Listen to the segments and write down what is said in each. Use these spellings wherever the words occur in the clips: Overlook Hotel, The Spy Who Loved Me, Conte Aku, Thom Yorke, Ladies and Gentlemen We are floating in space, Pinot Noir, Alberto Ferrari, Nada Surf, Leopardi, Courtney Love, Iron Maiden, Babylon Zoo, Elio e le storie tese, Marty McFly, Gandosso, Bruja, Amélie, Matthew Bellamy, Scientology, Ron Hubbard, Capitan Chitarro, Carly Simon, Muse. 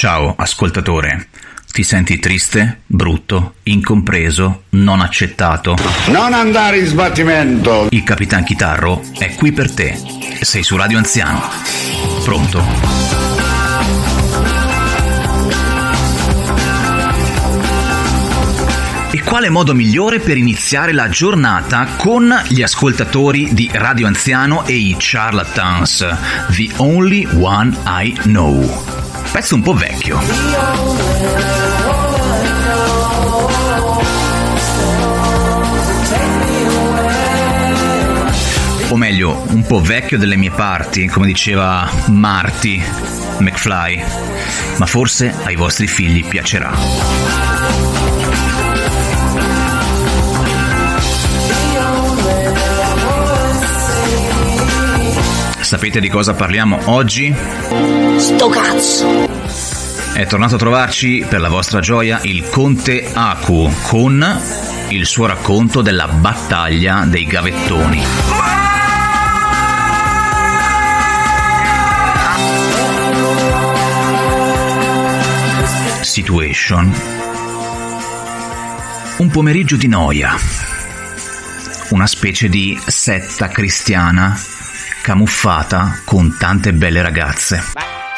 Ciao, ascoltatore. Ti senti triste, brutto, incompreso, non accettato? Non andare in sbattimento! Il Capitan Chitarro è qui per te. Sei su Radio Anziano. Pronto? E quale modo migliore per iniziare la giornata con gli ascoltatori di Radio Anziano e i Charlatans, The Only One I Know. Pezzo un po' vecchio. O meglio, un po' vecchio delle mie parti, come diceva Marty McFly, ma forse ai vostri figli piacerà. Sapete di cosa parliamo oggi? Sto cazzo! È tornato a trovarci, per la vostra gioia, il Conte Aku con il suo racconto della battaglia dei gavettoni. Situation. Un pomeriggio di noia. Una specie di setta cristiana camuffata con tante belle ragazze.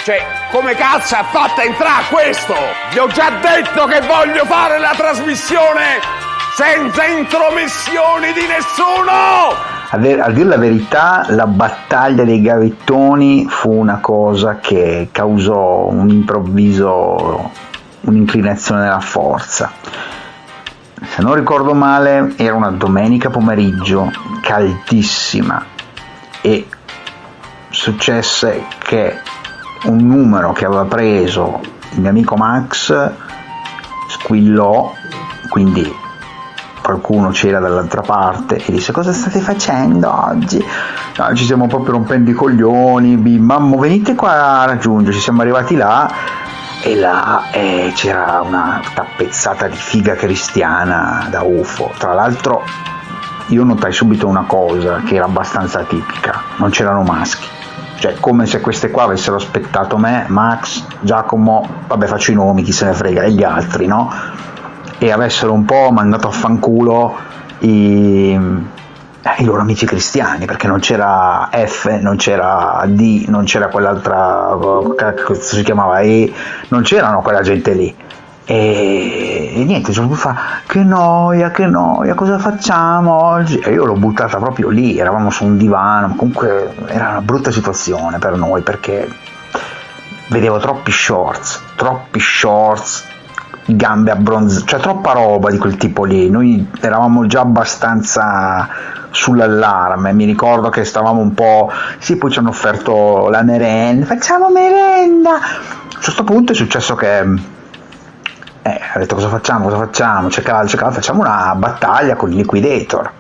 Cioè, come cazzo ha fatto a entrare questo? Vi ho già detto che voglio fare la trasmissione senza intromissioni di nessuno! A dire la verità, la battaglia dei gavettoni fu una cosa che causò un improvviso, un'inclinazione della forza. Se non ricordo male, era una domenica pomeriggio caldissima. E successe che un numero che aveva preso il mio amico Max squillò, quindi qualcuno c'era dall'altra parte e disse: cosa state facendo oggi? No, ci stiamo proprio rompendo i coglioni, mamma, venite qua a raggiungerci. Siamo arrivati là e c'era una tappezzata di figa cristiana da UFO. Tra l'altro io notai subito una cosa che era abbastanza atipica: non c'erano maschi, cioè come se queste qua avessero aspettato me, Max, Giacomo, vabbè faccio i nomi, chi se ne frega, e gli altri, no? E avessero un po' mandato a fanculo i loro amici cristiani, perché non c'era F, non c'era D, non c'era quell'altra, si chiamava E, non c'erano quella gente lì. E niente, cioè, fa che noia, cosa facciamo oggi? E io l'ho buttata proprio lì, eravamo su un divano, comunque era una brutta situazione per noi perché vedevo troppi shorts, gambe abbronzate, cioè troppa roba di quel tipo lì. Noi eravamo già abbastanza sull'allarme, mi ricordo che stavamo un po', sì, poi ci hanno offerto la merenda, facciamo merenda. A questo punto è successo che ha detto cosa facciamo, cercava, facciamo una battaglia con i Liquidator,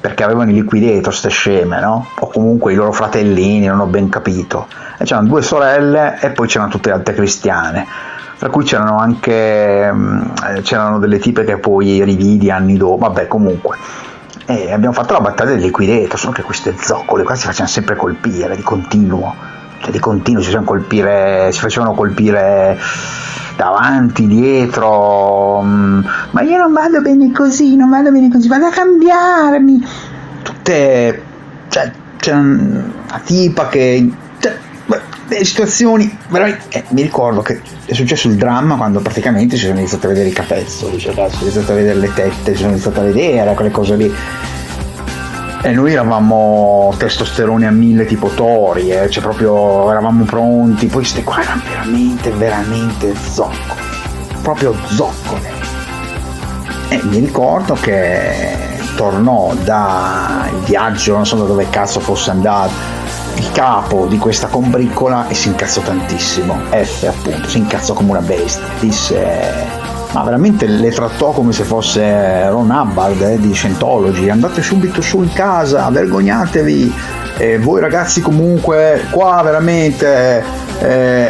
perché avevano i Liquidator, ste sceme, no? O comunque i loro fratellini, non ho ben capito, e c'erano due sorelle e poi c'erano tutte le altre cristiane, tra cui c'erano delle tipe che poi rividi anni dopo, vabbè comunque. E abbiamo fatto la battaglia dei Liquidator, solo che queste zoccole qua si facevano sempre colpire di continuo, si facevano colpire davanti, dietro, ma io non vado bene così, vado a cambiarmi, tutte, cioè, c'è una tipa che, cioè, beh, situazioni, mi ricordo che è successo il dramma quando praticamente ci sono iniziato a vedere i capezzoli, cioè, sono iniziato a vedere le tette, ci sono iniziato a vedere quelle cose lì, e noi eravamo testosterone a 1000 tipo tori, cioè proprio eravamo pronti. Poi queste qua erano veramente zoccole. E mi ricordo che tornò dal viaggio, non so da dove cazzo fosse andato, il capo di questa combriccola e si incazzò tantissimo, F appunto, si incazzò come una bestia, disse: ma veramente le trattò come se fosse Ron Hubbard di Scientology, andate subito su in casa, vergognatevi, voi ragazzi comunque qua veramente,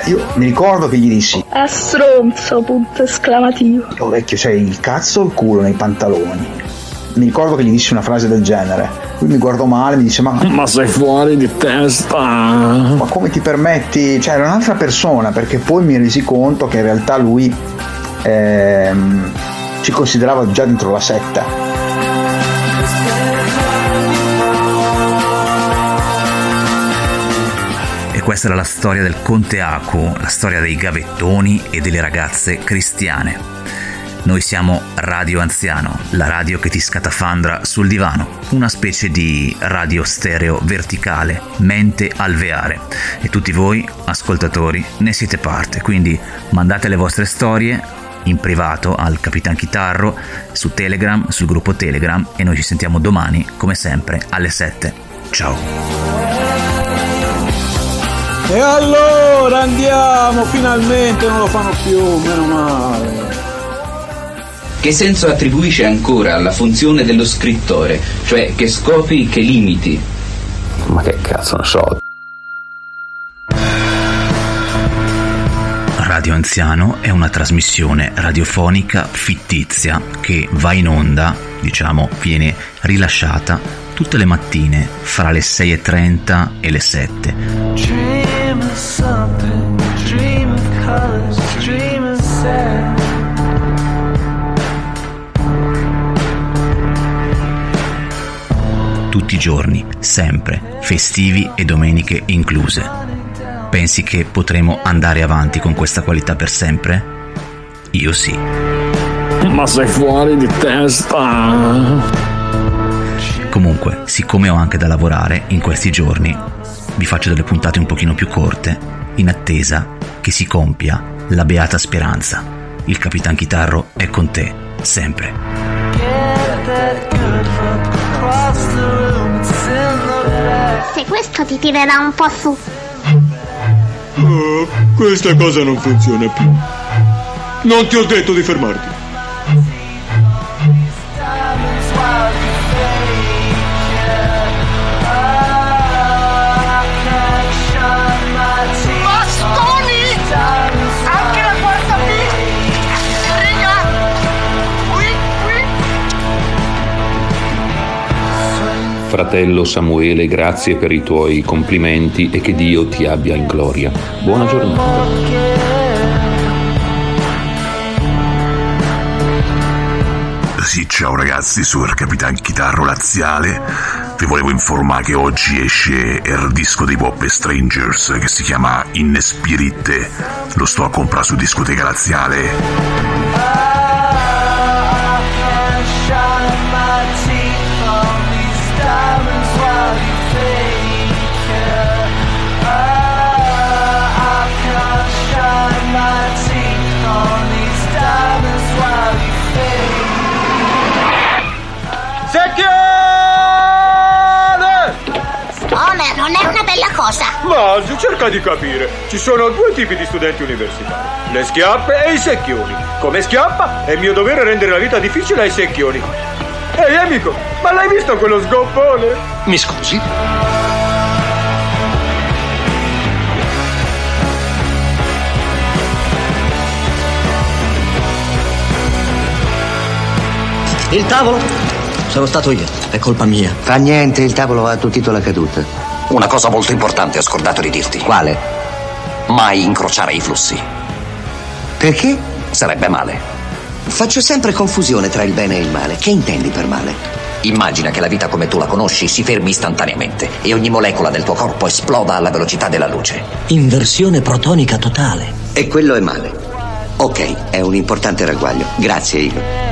io mi ricordo che gli dissi: è stronzo, punto esclamativo. Io vecchio, cioè il cazzo al culo nei pantaloni, mi ricordo che gli dissi una frase del genere, lui mi guardò male, mi disse ma sei fuori di testa, ma come ti permetti, cioè era un'altra persona, perché poi mi resi conto che in realtà lui ci considerava già dentro la setta. Questa era la storia del Conte Aku, la storia dei gavettoni e delle ragazze cristiane. Noi siamo Radio Anziano, la radio che ti scatafandra sul divano, una specie di radio stereo verticale, mente alveare, e tutti voi, ascoltatori, ne siete parte, quindi mandate le vostre storie in privato al Capitan Chitarro, su Telegram, sul gruppo Telegram, e noi ci sentiamo domani, come sempre, alle 7. Ciao! E allora andiamo, finalmente non lo fanno più, meno male. Che senso attribuisce ancora alla funzione dello scrittore? Cioè, che scopi, che limiti? Ma che cazzo ne so. Radio Anziano è una trasmissione radiofonica fittizia che va in onda, diciamo, viene rilasciata tutte le mattine fra le 6:30 e le 7. Something, dream of colors, dream of sand. Tutti i giorni, sempre, festivi e domeniche incluse. Pensi che potremo andare avanti con questa qualità per sempre? Io sì. Ma sei fuori di testa! Comunque, siccome ho anche da lavorare in questi giorni, vi faccio delle puntate un pochino più corte, in attesa che si compia la beata speranza. Il Capitan Chitarro è con te, sempre. Se questo ti tirerà un po' su. Questa cosa non funziona più. Non ti ho detto di fermarti. Fratello Samuele, grazie per i tuoi complimenti e che Dio ti abbia in gloria. Buona giornata. Sì, ciao ragazzi, sono il Capitan Chitarro Laziale. Vi volevo informare che oggi esce il disco dei Pop Strangers che si chiama In Spirite. Lo sto a comprare su Discoteca Laziale. Non è una bella cosa. Ma cerca di capire. Ci sono due tipi di studenti universitari: le schiappe e i secchioni. Come schiappa è mio dovere rendere la vita difficile ai secchioni. Ehi amico, ma l'hai visto quello sgoppone? Mi scusi? Il tavolo? Sono stato io, è colpa mia. Fa niente, il tavolo ha attutito la caduta. Una cosa molto importante ho scordato di dirti. Quale? Mai incrociare i flussi. Perché? Sarebbe male. Faccio sempre confusione tra il bene e il male. Che intendi per male? Immagina che la vita come tu la conosci si fermi istantaneamente e ogni molecola del tuo corpo esploda alla velocità della luce. Inversione protonica totale. E quello è male. Ok, è un importante ragguaglio. Grazie, Ivo.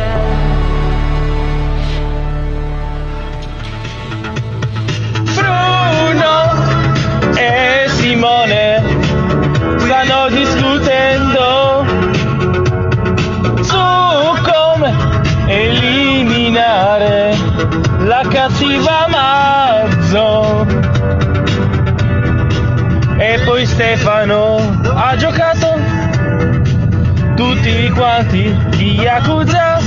Stefano ha giocato tutti quanti di Yakuza.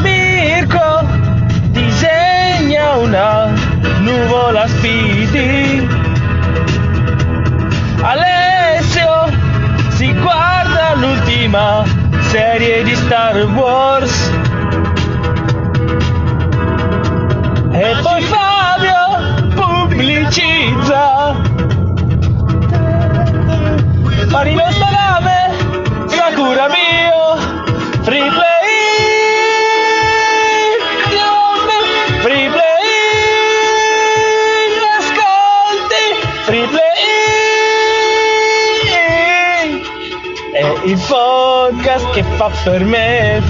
Mirko disegna una nuvola spiti. Alessio si guarda l'ultima serie di Star Wars. E poi Fabio pubblicizza. Marino Staname, Sakura mio, Free Play. Il podcast che fa per me.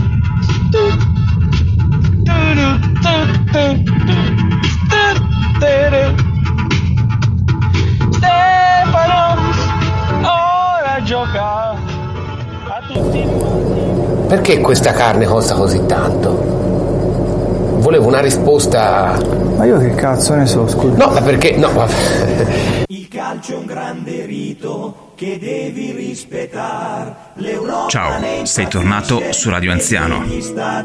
Stefano ora gioca a tutti. Perché questa carne costa così tanto? Volevo una risposta. Ma io che cazzo ne so, scusa. No, ma perché? No, vabbè. Il calcio è un grande rito che devi rispettare. Ciao, sei tornato su Radio Anziano.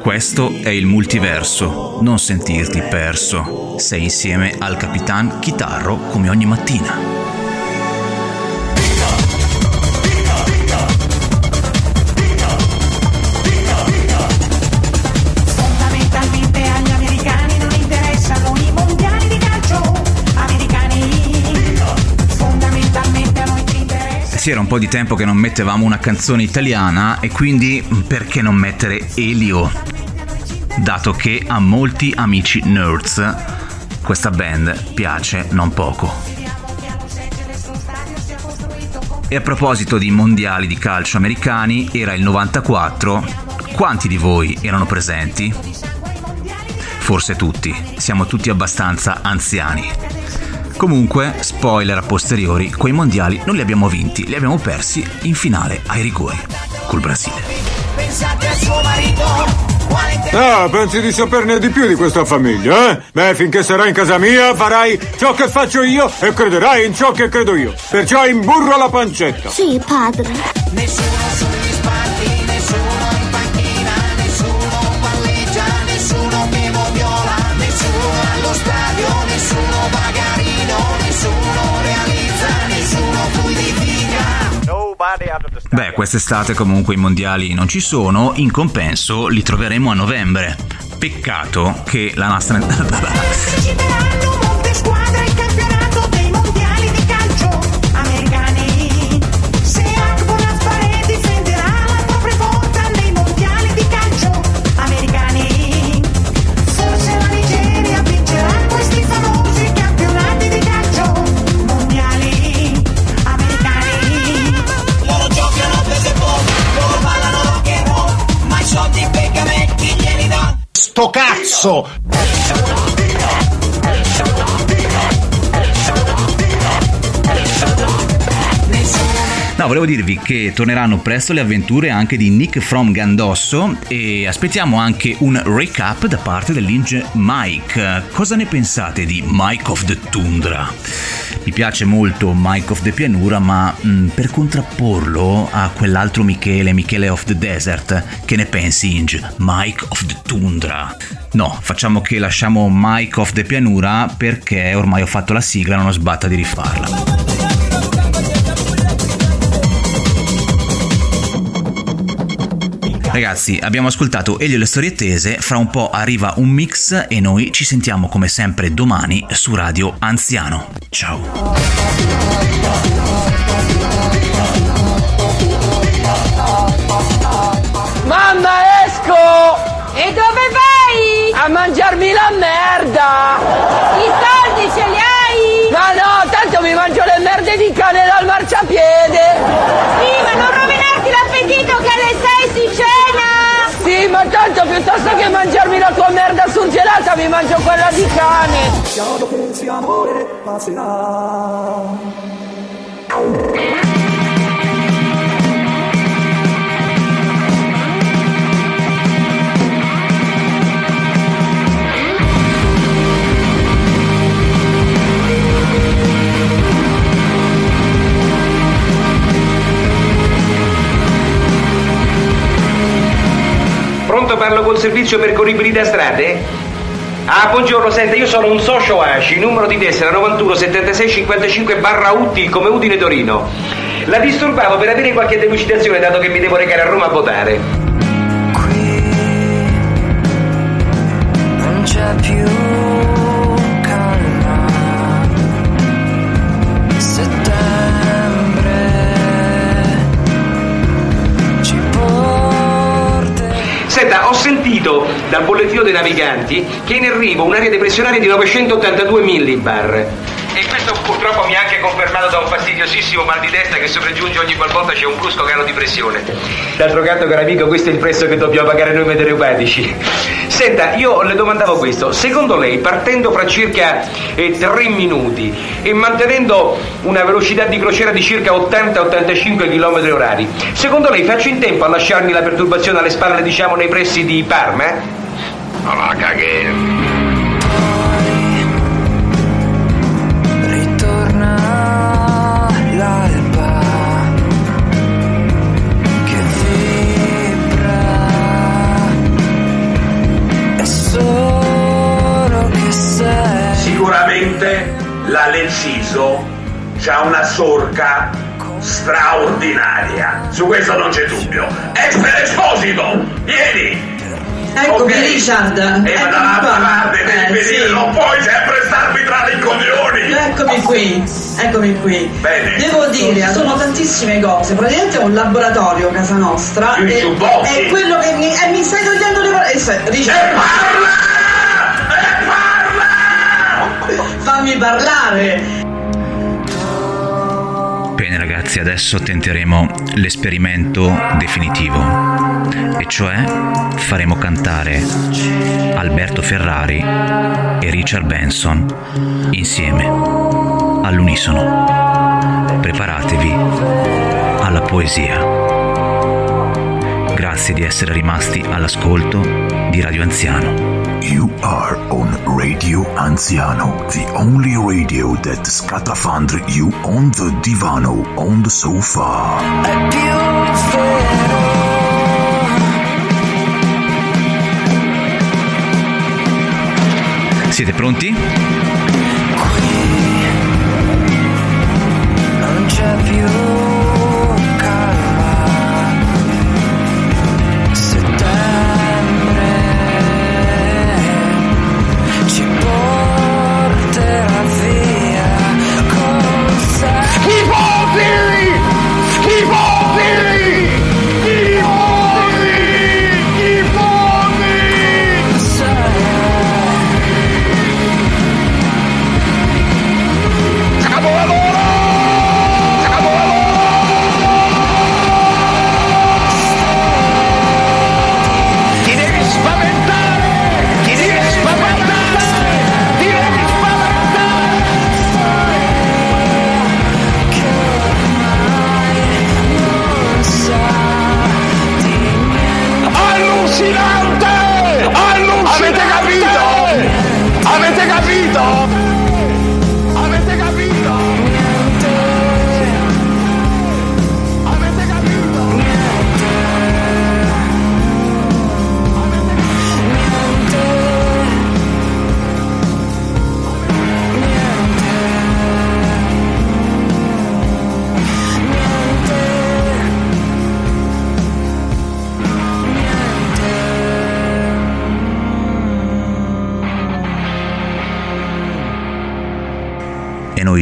Questo è il multiverso, non sentirti perso. Sei insieme al Capitan Chitarro come ogni mattina. Sì, era un po' di tempo che non mettevamo una canzone italiana e quindi perché non mettere Elio? Dato che a molti amici nerds questa band piace non poco. E a proposito di mondiali di calcio americani, era il 94, quanti di voi erano presenti? Forse tutti, siamo tutti abbastanza anziani. Comunque, spoiler a posteriori, quei mondiali non li abbiamo vinti, li abbiamo persi in finale ai rigori, col Brasile. Ah, pensi di saperne di più di questa famiglia, eh? Beh, finché sarai in casa mia farai ciò che faccio io e crederai in ciò che credo io. Perciò imburro la pancetta. Sì, padre. Nessuno sugli spalti, nessuno in panchina, nessuno palleggia, nessuno bevo viola, nessuno allo stadio, nessuno bagari. Nessuno realizza, nessuno purifica. Beh, quest'estate comunque i mondiali non ci sono, in compenso li troveremo a novembre. Peccato che la nostra parteciperanno molte squadre al campionato dei mondiali di calcio americani. Se Akbonafare difenderà la propria porta nei mondiali di calcio americani. Forse la Nigeria vincerà questi famosi campionati di calcio. Sto cazzo! No, volevo dirvi che torneranno presto le avventure anche di Nick from Gandosso e aspettiamo anche un recap da parte del Ninja Mike. Cosa ne pensate di Mike of the Tundra? Mi piace molto Mike of the Pianura, ma per contrapporlo a quell'altro Michele, Michele of the Desert, che ne pensi Inge? Mike of the Tundra? No, facciamo che lasciamo Mike of the Pianura perché ormai ho fatto la sigla, non ho sbatta di rifarla. Ragazzi, abbiamo ascoltato Elio e le storie tese, fra un po' arriva un mix e noi ci sentiamo come sempre domani su Radio Anziano. Ciao! Mamma, esco! E dove vai? A mangiarmi la merda! I soldi ce li hai? Ma no, tanto mi mangio le merde di cane dal marciapiede! Sì, ma non rovinarti l'appetito che alle 6 si cena! Sì, ma tanto piuttosto che mangiarmi la tua merda surgelata mi mangio quella di cane. Ciao, pensi amore, passerà. Parlo col servizio percorribili da strade? Ah, buongiorno, senta, io sono un socio ACI, numero di tessera 91 76 55/UT, come Udine Torino. La disturbavo per avere qualche delucidazione, dato che mi devo recare a Roma a votare. Qui non c'è più Senta, ho sentito dal bollettino dei naviganti che è in arrivo un'area depressionaria di 982 millibar. E questo purtroppo mi è anche confermato da un fastidiosissimo mal di testa che sopraggiunge ogni qualvolta c'è un brusco calo di pressione. D'altro canto, caro amico, questo è il prezzo che dobbiamo pagare noi meteoropatici. Senta, io le domandavo questo. Secondo lei, partendo fra circa 3 minuti e mantenendo una velocità di crociera di circa 80-85 km/h, secondo lei faccio in tempo a lasciarmi la perturbazione alle spalle, diciamo, nei pressi di Parma? No, la caghe... Sicuramente la Lenciso c'ha una sorca straordinaria, su questo non c'è dubbio. È per Esposito, vieni! Eccomi, okay. Richard! E eccomi dall'altra parte per venire, sì. Non puoi sempre starmi tra i coglioni! Eccomi qui, eccomi qui. Bene. Devo dire, sono tantissime cose, praticamente è un laboratorio casa nostra. Il e quello che mi stai togliendo le parole. Richard! Fammi parlare! Bene ragazzi, adesso tenteremo l'esperimento definitivo, e cioè faremo cantare Alberto Ferrari e Richard Benson insieme, all'unisono. Preparatevi alla poesia. Grazie di essere rimasti all'ascolto di Radio Anziano. You are on Radio Anziano, the only radio that scatafandr you on the divano, on the sofa. A beautiful... Siete pronti? Qui non c'è più.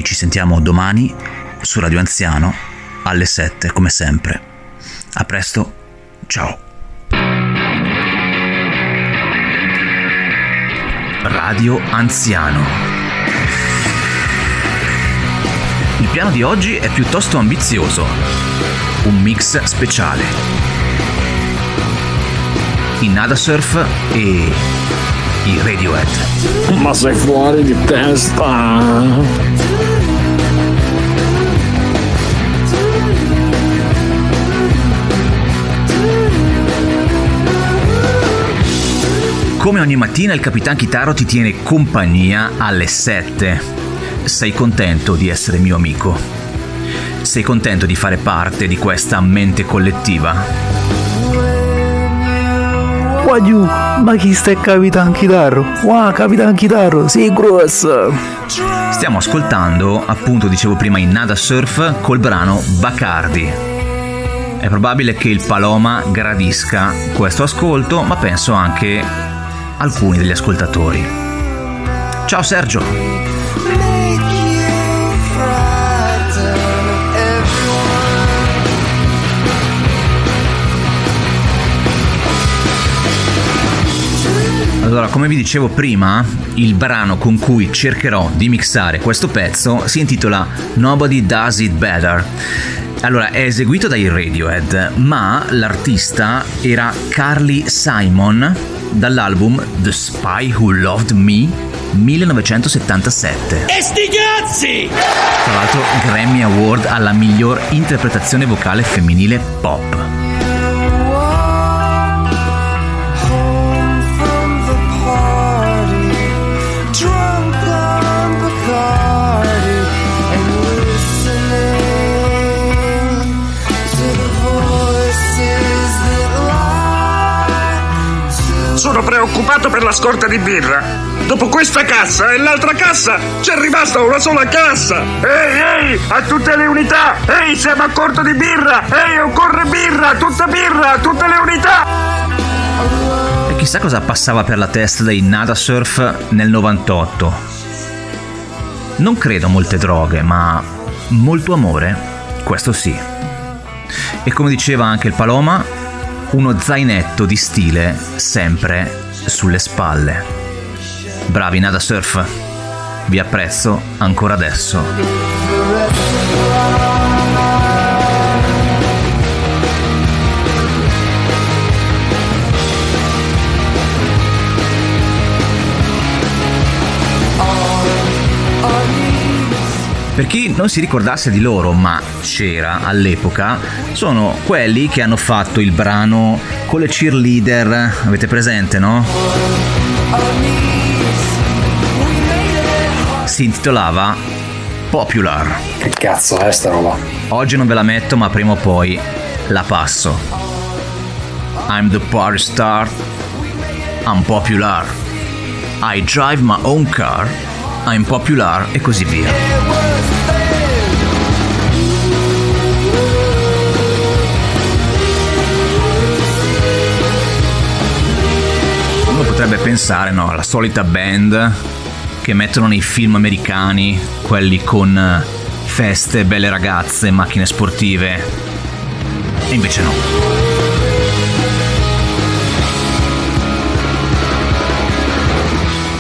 Ci sentiamo domani su Radio Anziano alle 7 come sempre. A presto, ciao. Radio Anziano. Il piano di oggi è piuttosto ambizioso. Un mix speciale. In Nada Surf e i Radiohead. Ma sei fuori di testa? Come ogni mattina il Capitan Chitarro ti tiene compagnia alle 7. Sei contento di essere mio amico? Sei contento di fare parte di questa mente collettiva? Guagliù, ma chi sta il Capitan Chitarro? Wow, Capitan Chitarro, sei grosso! Stiamo ascoltando, appunto dicevo prima, in Nada Surf col brano Bacardi. È probabile che il Paloma gradisca questo ascolto, ma penso anche... alcuni degli ascoltatori. Ciao Sergio! Allora, come vi dicevo prima, il brano con cui cercherò di mixare questo pezzo si intitola Nobody Does It Better. Allora, è eseguito dai Radiohead, ma l'artista era Carly Simon, dall'album The Spy Who Loved Me 1977. E sti cazzi! Tra l'altro Grammy Award alla miglior interpretazione vocale femminile pop. Sono preoccupato per la scorta di birra. Dopo questa cassa e l'altra cassa c'è rimasta una sola cassa. Ehi, a tutte le unità! Ehi, siamo a corto di birra! Ehi, occorre birra, a tutte le unità! E chissà cosa passava per la testa dei Nada Surf nel 98. Non credo molte droghe, ma molto amore, questo sì. E come diceva anche il Paloma, uno zainetto di stile sempre sulle spalle. Bravi Nada Surf, vi apprezzo ancora adesso. Per chi non si ricordasse di loro, ma c'era all'epoca, sono quelli che hanno fatto il brano con le cheerleader, avete presente, no? Si intitolava Popular. Che cazzo è sta roba? Oggi non ve la metto, ma prima o poi la passo. I'm the party star, I'm popular, I drive my own car, I'm popular, e così via. Potrebbe pensare, no, alla solita band che mettono nei film americani, quelli con feste, belle ragazze, macchine sportive, e invece no.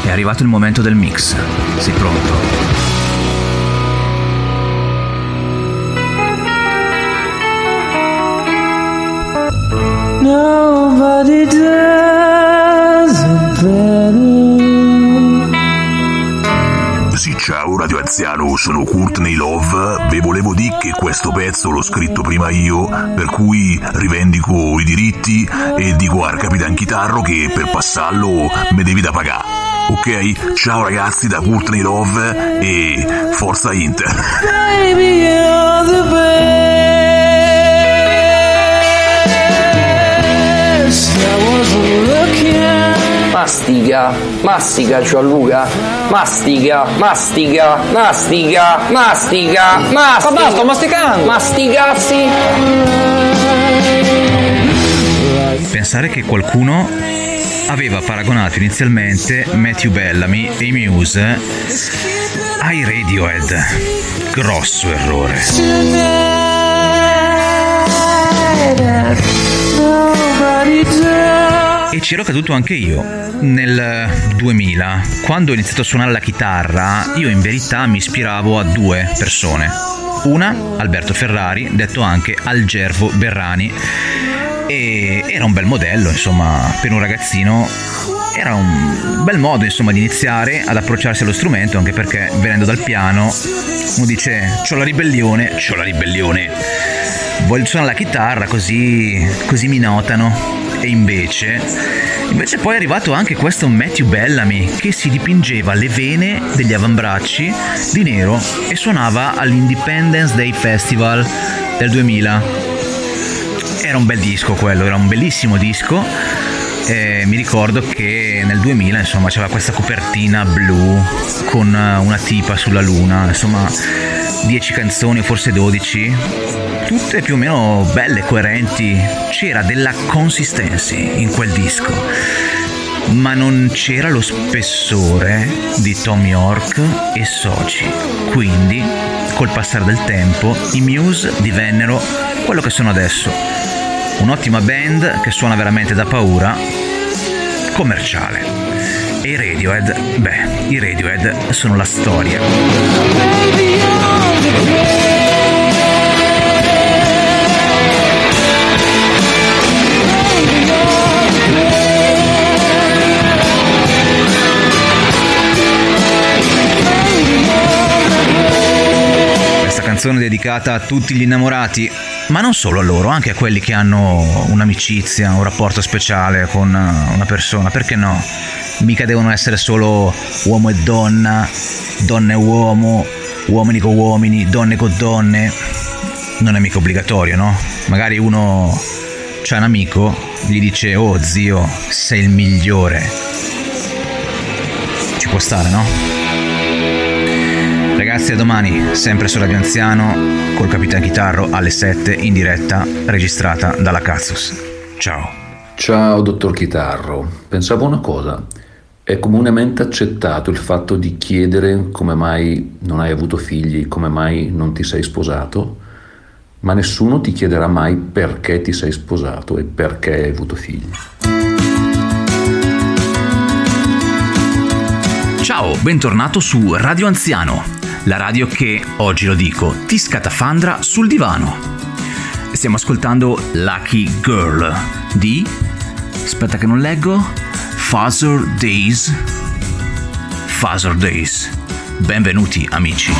È arrivato il momento del mix, sei pronto? Nobody Sì, ciao Radio Anziano, sono Courtney Love. Ve volevo dire che questo pezzo l'ho scritto prima io, per cui rivendico i diritti e dico al Capitan Chitarro che per passarlo me devi da pagà. Ok? Ciao ragazzi da Courtney Love e forza Inter. Mastica Gianluca. Ma basta, sto masticando. Masticazzi. Pensare che qualcuno aveva paragonato inizialmente Matthew Bellamy e i Muse ai Radiohead. Grosso errore. E c'ero caduto anche io nel 2000, quando ho iniziato a suonare la chitarra. Io in verità mi ispiravo a due persone, una Alberto Ferrari, detto anche Algervo Berrani, e era un bel modello, insomma, per un ragazzino era un bel modo, insomma, di iniziare ad approcciarsi allo strumento, anche perché venendo dal piano uno dice c'ho la ribellione, voglio suonare la chitarra così mi notano. E invece poi è arrivato anche questo Matthew Bellamy, che si dipingeva le vene degli avambracci di nero e suonava all'Independence Day Festival del 2000. Era un bel disco quello, era un bellissimo disco. E mi ricordo che nel 2000, insomma, c'era questa copertina blu con una tipa sulla luna, insomma 10 canzoni, forse 12, tutte più o meno belle, coerenti. C'era della consistency in quel disco, ma non c'era lo spessore di Thom Yorke e soci. Quindi col passare del tempo i Muse divennero quello che sono adesso, un'ottima band che suona veramente da paura, commerciale. E i Radiohead? Beh, i Radiohead sono la storia. Questa canzone è dedicata a tutti gli innamorati, ma non solo a loro, anche a quelli che hanno un'amicizia, un rapporto speciale con una persona, perché no? Mica devono essere solo uomo e donna, donna e uomo, uomini con uomini, donne con donne. Non è mica obbligatorio, no? Magari uno c'ha un amico, gli dice: "Oh zio, sei il migliore". Ci può stare, no? Ragazzi, a domani, sempre su Radio Anziano, col Capitan Chitarro alle 7, in diretta, registrata dalla Cazzus. Ciao. Ciao, dottor Chitarro. Pensavo una cosa. È comunemente accettato il fatto di chiedere come mai non hai avuto figli, come mai non ti sei sposato, ma nessuno ti chiederà mai perché ti sei sposato e perché hai avuto figli. Ciao, bentornato su Radio Anziano, la radio che, oggi lo dico, ti scatafandra sul divano. Stiamo ascoltando Lucky Girl di... aspetta che non leggo... Father Days. Benvenuti amici.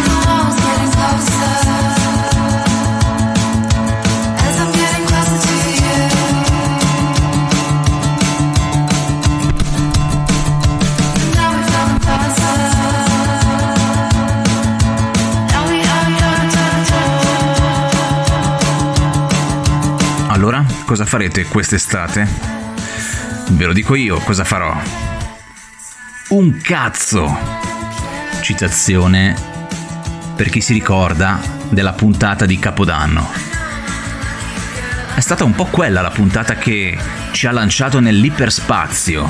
Allora, cosa farete quest'estate? Ve lo dico io cosa farò. Un cazzo! Citazione per chi si ricorda della puntata di Capodanno. È stata un po' quella la puntata che ci ha lanciato nell'iperspazio.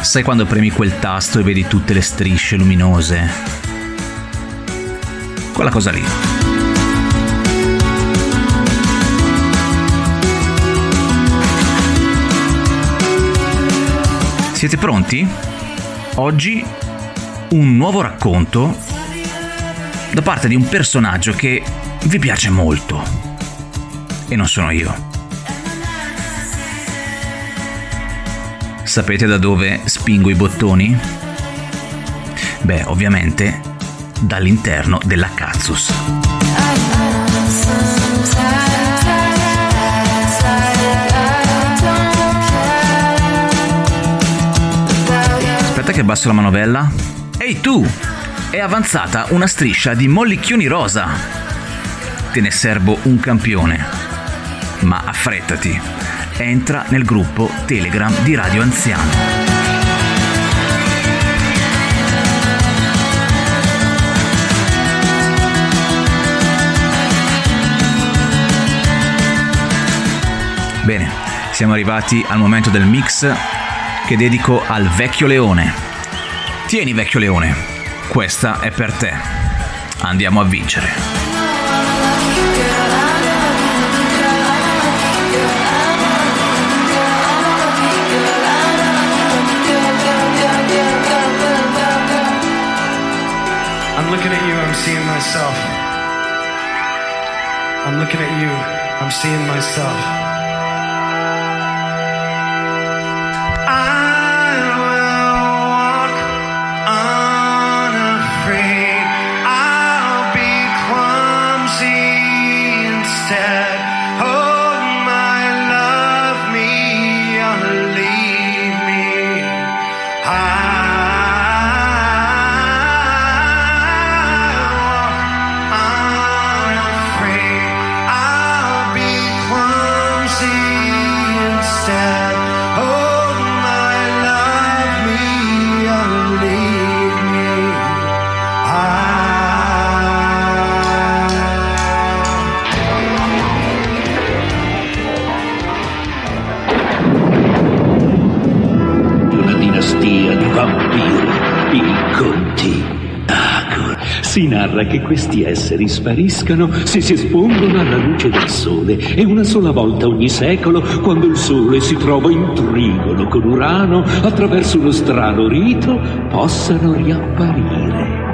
Sai quando premi quel tasto e vedi tutte le strisce luminose? Quella cosa lì. Siete pronti? Oggi un nuovo racconto da parte di un personaggio che vi piace molto. E non sono io. Sapete da dove spingo i bottoni? Beh, ovviamente dall'interno della Cazzus. Che abbasso la manovella. Ehi tu, è avanzata una striscia di mollicchioni rosa. Te ne serbo un campione. Ma affrettati, entra nel gruppo Telegram di Radio Anziano. Bene, siamo arrivati al momento del mix che dedico al vecchio leone. Tieni vecchio leone, questa è per te. Andiamo a vincere. I'm looking at you, I'm seeing myself. I'm looking at you, I'm seeing myself. Si narra che questi esseri spariscano se si espongono alla luce del sole e una sola volta ogni secolo, quando il sole si trova in trigono con Urano, attraverso uno strano rito, possano riapparire.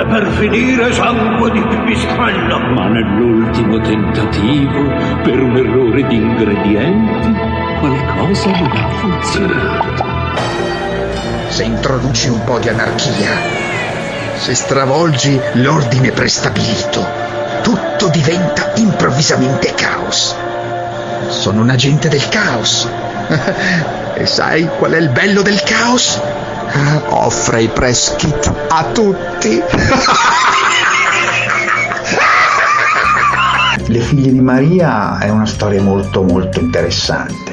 E per finire sangue di pipistrello. Ma nell'ultimo tentativo, per un errore di ingredienti, qualcosa non ha funzionato. Se introduci un po' di anarchia, se stravolgi l'ordine prestabilito, tutto diventa improvvisamente caos. Sono un agente del caos. E sai qual è il bello del caos? Offre i press kit a tutti. Le figlie di Maria è una storia molto molto interessante.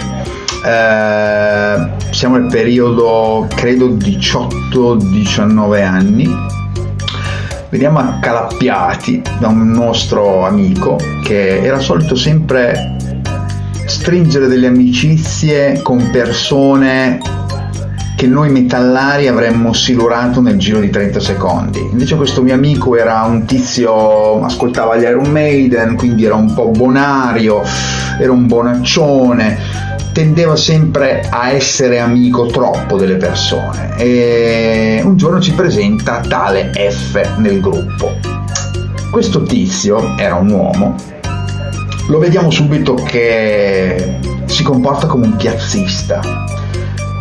Siamo nel periodo credo 18-19 anni. Veniamo accalappiati da un nostro amico che era solito sempre stringere delle amicizie con persone che noi metallari avremmo silurato nel giro di 30 secondi. Invece questo mio amico era un tizio, ascoltava gli Iron Maiden, quindi era un po' bonario, era un bonaccione, tendeva sempre a essere amico troppo delle persone, e un giorno ci presenta tale F nel gruppo. Questo tizio era un uomo, lo vediamo subito che si comporta come un piazzista,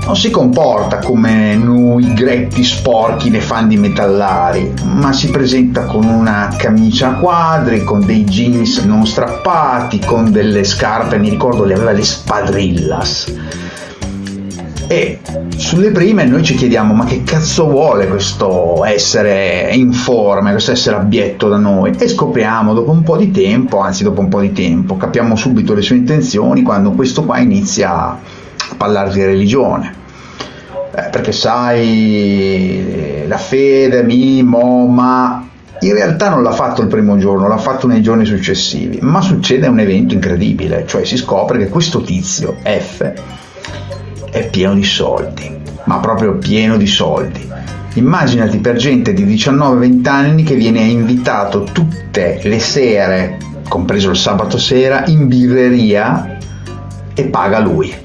non si comporta come noi gretti sporchi dei fan di metallari, ma si presenta con una camicia a quadri, con dei jeans non strappati, con delle scarpe, mi ricordo le aveva le Spadrillas, e sulle prime noi ci chiediamo: ma che cazzo vuole questo essere informe, questo essere abbietto da noi? E scopriamo dopo un po' di tempo, capiamo subito le sue intenzioni quando questo qua inizia a parlare di religione, perché sai, la fede, ma in realtà non l'ha fatto il primo giorno, l'ha fatto nei giorni successivi, ma succede un evento incredibile, cioè si scopre che questo tizio F è pieno di soldi, ma proprio pieno di soldi. Immaginati, per gente di 19-20 anni che viene invitato tutte le sere, compreso il sabato sera, in birreria, e paga lui.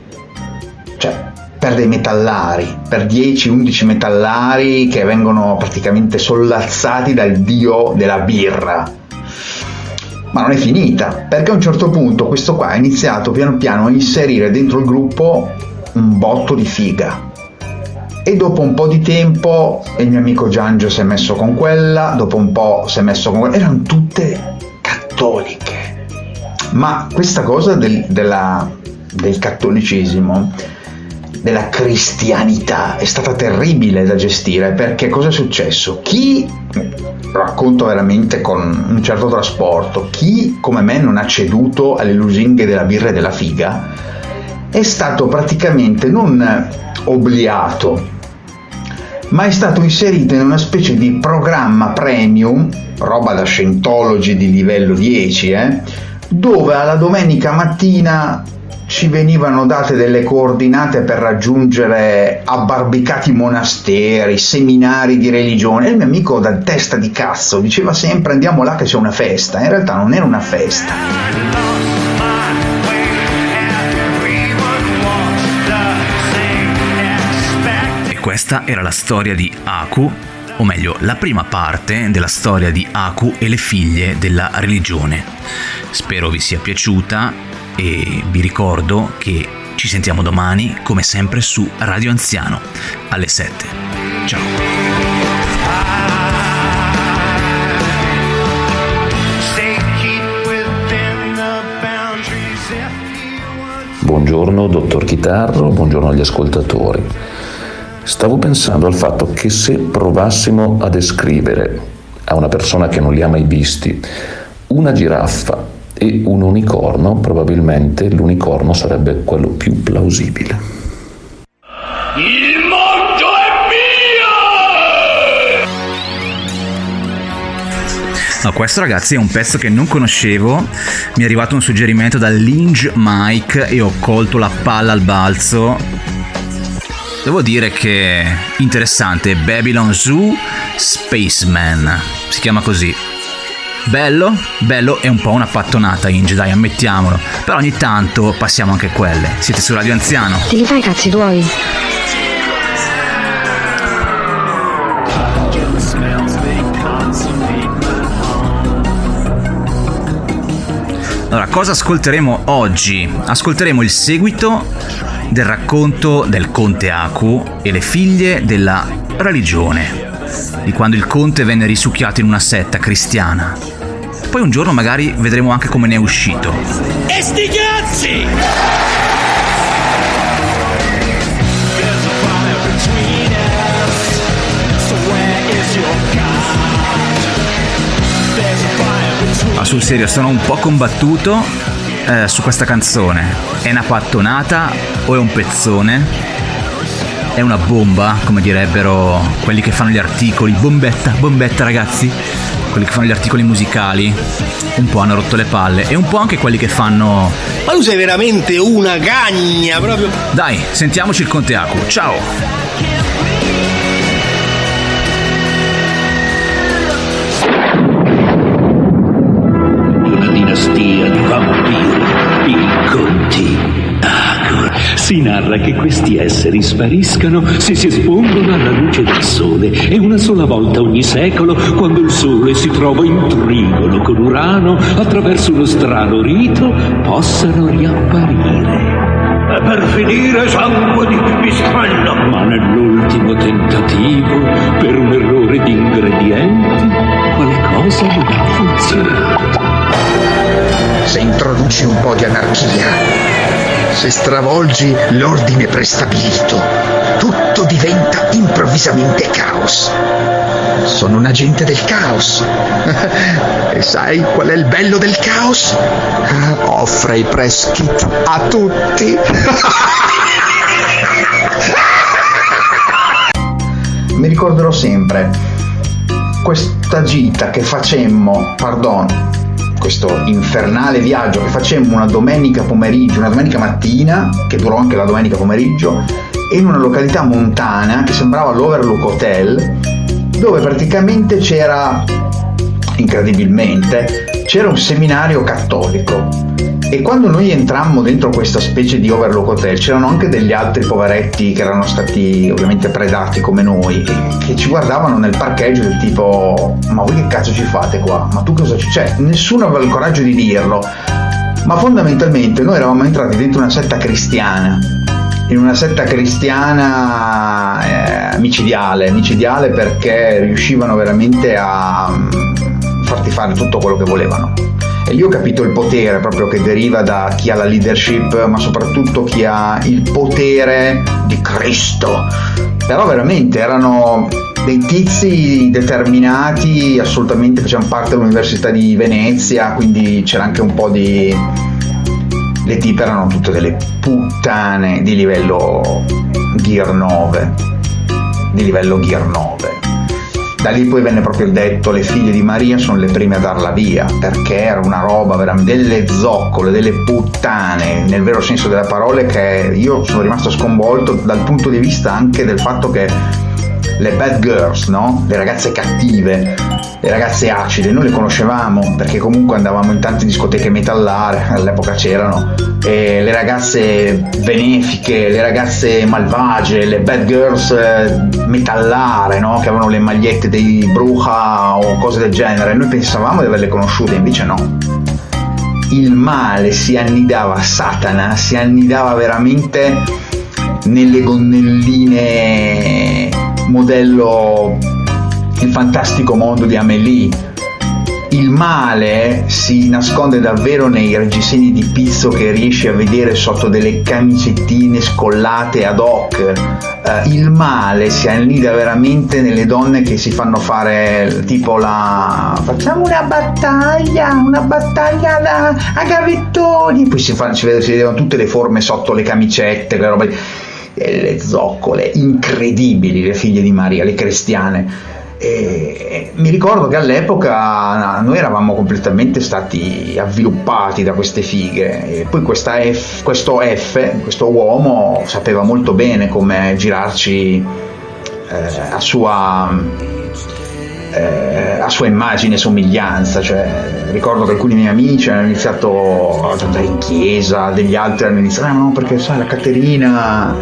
Cioè, per dei metallari, per 10-11 metallari che vengono praticamente sollazzati dal dio della birra. Ma non è finita, perché a un certo punto questo qua ha iniziato piano piano a inserire dentro il gruppo un botto di figa. E dopo un po' di tempo il mio amico Giangio si è messo con quella, dopo un po' si è messo con quella, erano tutte cattoliche. Ma questa cosa del cattolicesimo, della cristianità, è stata terribile da gestire, perché cosa è successo? Chi, racconto veramente con un certo trasporto, chi come me non ha ceduto alle lusinghe della birra e della figa è stato praticamente non obbligato, ma è stato inserito in una specie di programma premium, roba da Scientology di livello 10, dove alla domenica mattina ci venivano date delle coordinate per raggiungere abbarbicati monasteri, seminari di religione, e il mio amico da testa di cazzo diceva sempre: andiamo là che c'è una festa. In realtà non era una festa, e questa era la storia di Aku, o meglio la prima parte della storia di Aku e le figlie della religione. Spero vi sia piaciuta e vi ricordo che ci sentiamo domani, come sempre, su Radio Anziano alle 7. Ciao! Buongiorno dottor Chitarro, buongiorno agli ascoltatori. Stavo pensando al fatto che se provassimo a descrivere a una persona che non li ha mai visti una giraffa e un unicorno, probabilmente l'unicorno sarebbe quello più plausibile. Il mondo è mio! No, questo ragazzi è un pezzo che non conoscevo, mi è arrivato un suggerimento da Linge Mike e ho colto la palla al balzo. Devo dire che interessante. Babylon Zoo, Spaceman. si chiama così. Bello, bello, è un po' una pattonata Inge, dai, ammettiamolo. Però ogni tanto passiamo anche quelle. Siete su Radio Anziano. Te li fai i cazzi tuoi. Allora, cosa ascolteremo oggi? Ascolteremo il seguito del racconto del Conte Aku e le figlie della religione, di quando il conte venne risucchiato in una setta cristiana. Poi un giorno magari vedremo anche come ne è uscito. E sti cazzi! Ma sul serio, sono un po' combattuto su questa canzone. È una pattonata o è un pezzone? È una bomba, come direbbero quelli che fanno gli articoli. Bombetta, bombetta ragazzi. Quelli che fanno gli articoli musicali un po' hanno rotto le palle. E un po' anche quelli che fanno... Ma tu sei veramente una gagna, proprio. Dai, sentiamoci il Conte Aku. Ciao. Una dinastia di vampiri, i Conti. Si narra che questi esseri spariscano se si espongono alla luce del sole e una sola volta ogni secolo, quando il sole si trova in trigono con Urano, attraverso uno strano rito possano riapparire. E per finire sangue di pipistrello! Ma nell'ultimo tentativo, per un errore di ingredienti, qualcosa non ha funzionato. Se introduci un po' di anarchia, se stravolgi l'ordine prestabilito, tutto diventa improvvisamente caos. Sono un agente del caos. E sai qual è il bello del caos? Offre i press kit a tutti. Mi ricorderò sempre questa gita che facemmo, questo infernale viaggio che facemmo una domenica pomeriggio, una domenica mattina, che durò anche la domenica pomeriggio, in una località montana che sembrava l'Overlook Hotel, dove praticamente c'era, incredibilmente, c'era un seminario cattolico. E quando noi entrammo dentro questa specie di Overlook Hotel, c'erano anche degli altri poveretti che erano stati ovviamente predati come noi, che ci guardavano nel parcheggio del tipo: ma voi che cazzo ci fate qua? Ma tu cosa ci... Cioè, nessuno aveva il coraggio di dirlo, ma fondamentalmente noi eravamo entrati dentro una setta cristiana, in una setta cristiana micidiale, perché riuscivano veramente a farti fare tutto quello che volevano. E lì ho capito il potere proprio che deriva da chi ha la leadership, ma soprattutto chi ha il potere di Cristo. Però veramente erano dei tizi determinati, assolutamente, facevano parte dell'Università di Venezia, quindi c'era anche un po' di... Le tipe erano tutte delle puttane di livello Gear 9. Da lì poi venne proprio il detto: le figlie di Maria sono le prime a darla via, perché era una roba veramente delle zoccole, delle puttane nel vero senso della parola, che io sono rimasto sconvolto dal punto di vista anche del fatto che le bad girls, no? Le ragazze cattive, le ragazze acide, noi le conoscevamo perché comunque andavamo in tante discoteche metallare, all'epoca c'erano, e le ragazze benefiche, le ragazze malvagie, le bad girls metallare, no? Che avevano le magliette dei Bruja o cose del genere, noi pensavamo di averle conosciute, invece no. Il male si annidava, Satana si annidava veramente nelle gonnelline modello Il fantastico mondo di Amélie. Il male si nasconde davvero nei reggiseni di pizzo che riesci a vedere sotto delle camicettine scollate ad hoc. Il male si annida veramente nelle donne che si fanno fare tipo la... facciamo una battaglia a gavettoni, poi si vedono tutte le forme sotto le camicette, le robe... le zoccole incredibili, le figlie di Maria, le cristiane. E mi ricordo che all'epoca noi eravamo completamente stati avviluppati da queste fighe, e poi questo uomo sapeva molto bene come girarci a sua a sua immagine e somiglianza, cioè ricordo che alcuni miei amici hanno iniziato ad andare in chiesa, degli altri hanno iniziato, no perché sai la Caterina,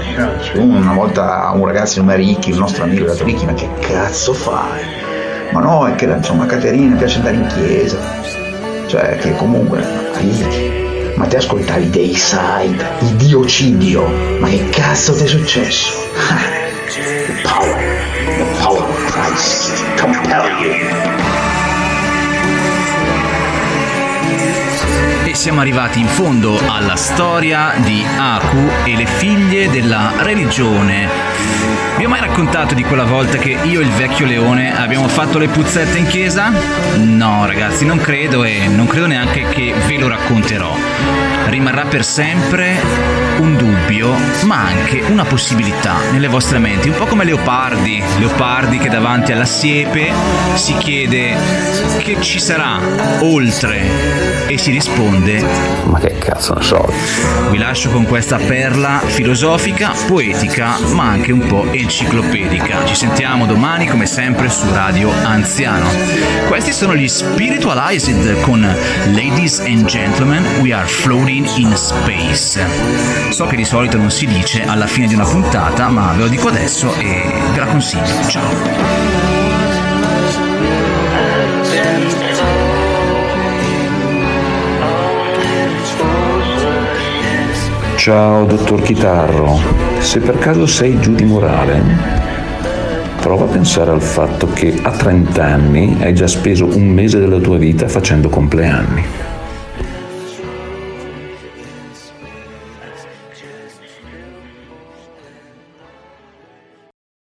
una volta un ragazzo di nome Ricky, un nostro amico, ha detto Ricky ma che cazzo fai? Ma no, è che insomma Caterina piace andare in chiesa, cioè che comunque Ricky, ma te ascoltavi dei side, il Diocidio, ma che cazzo ti è successo? The power of Christ compel you. E siamo arrivati in fondo alla storia di Aku e le figlie della religione. Vi ho mai raccontato di quella volta che io e il vecchio Leone abbiamo fatto le puzzette in chiesa? No ragazzi, non credo, e non credo neanche che ve lo racconterò. Rimarrà per sempre un dubbio, ma anche una possibilità nelle vostre menti, un po' come Leopardi che davanti alla siepe si chiede che ci sarà oltre e si risponde ma che cazzo ne so. Vi lascio con questa perla filosofica, poetica, ma anche un po' enciclopedica. Ci sentiamo domani come sempre su Radio Anziano. Questi sono gli Spiritualized con Ladies and Gentlemen We are floating in space. So che di solito non si dice alla fine di una puntata, ma ve lo dico adesso e ve la consiglio. Ciao. Ciao dottor Chitarro, se per caso sei giù di morale, prova a pensare al fatto che a 30 anni hai già speso un mese della tua vita facendo compleanni.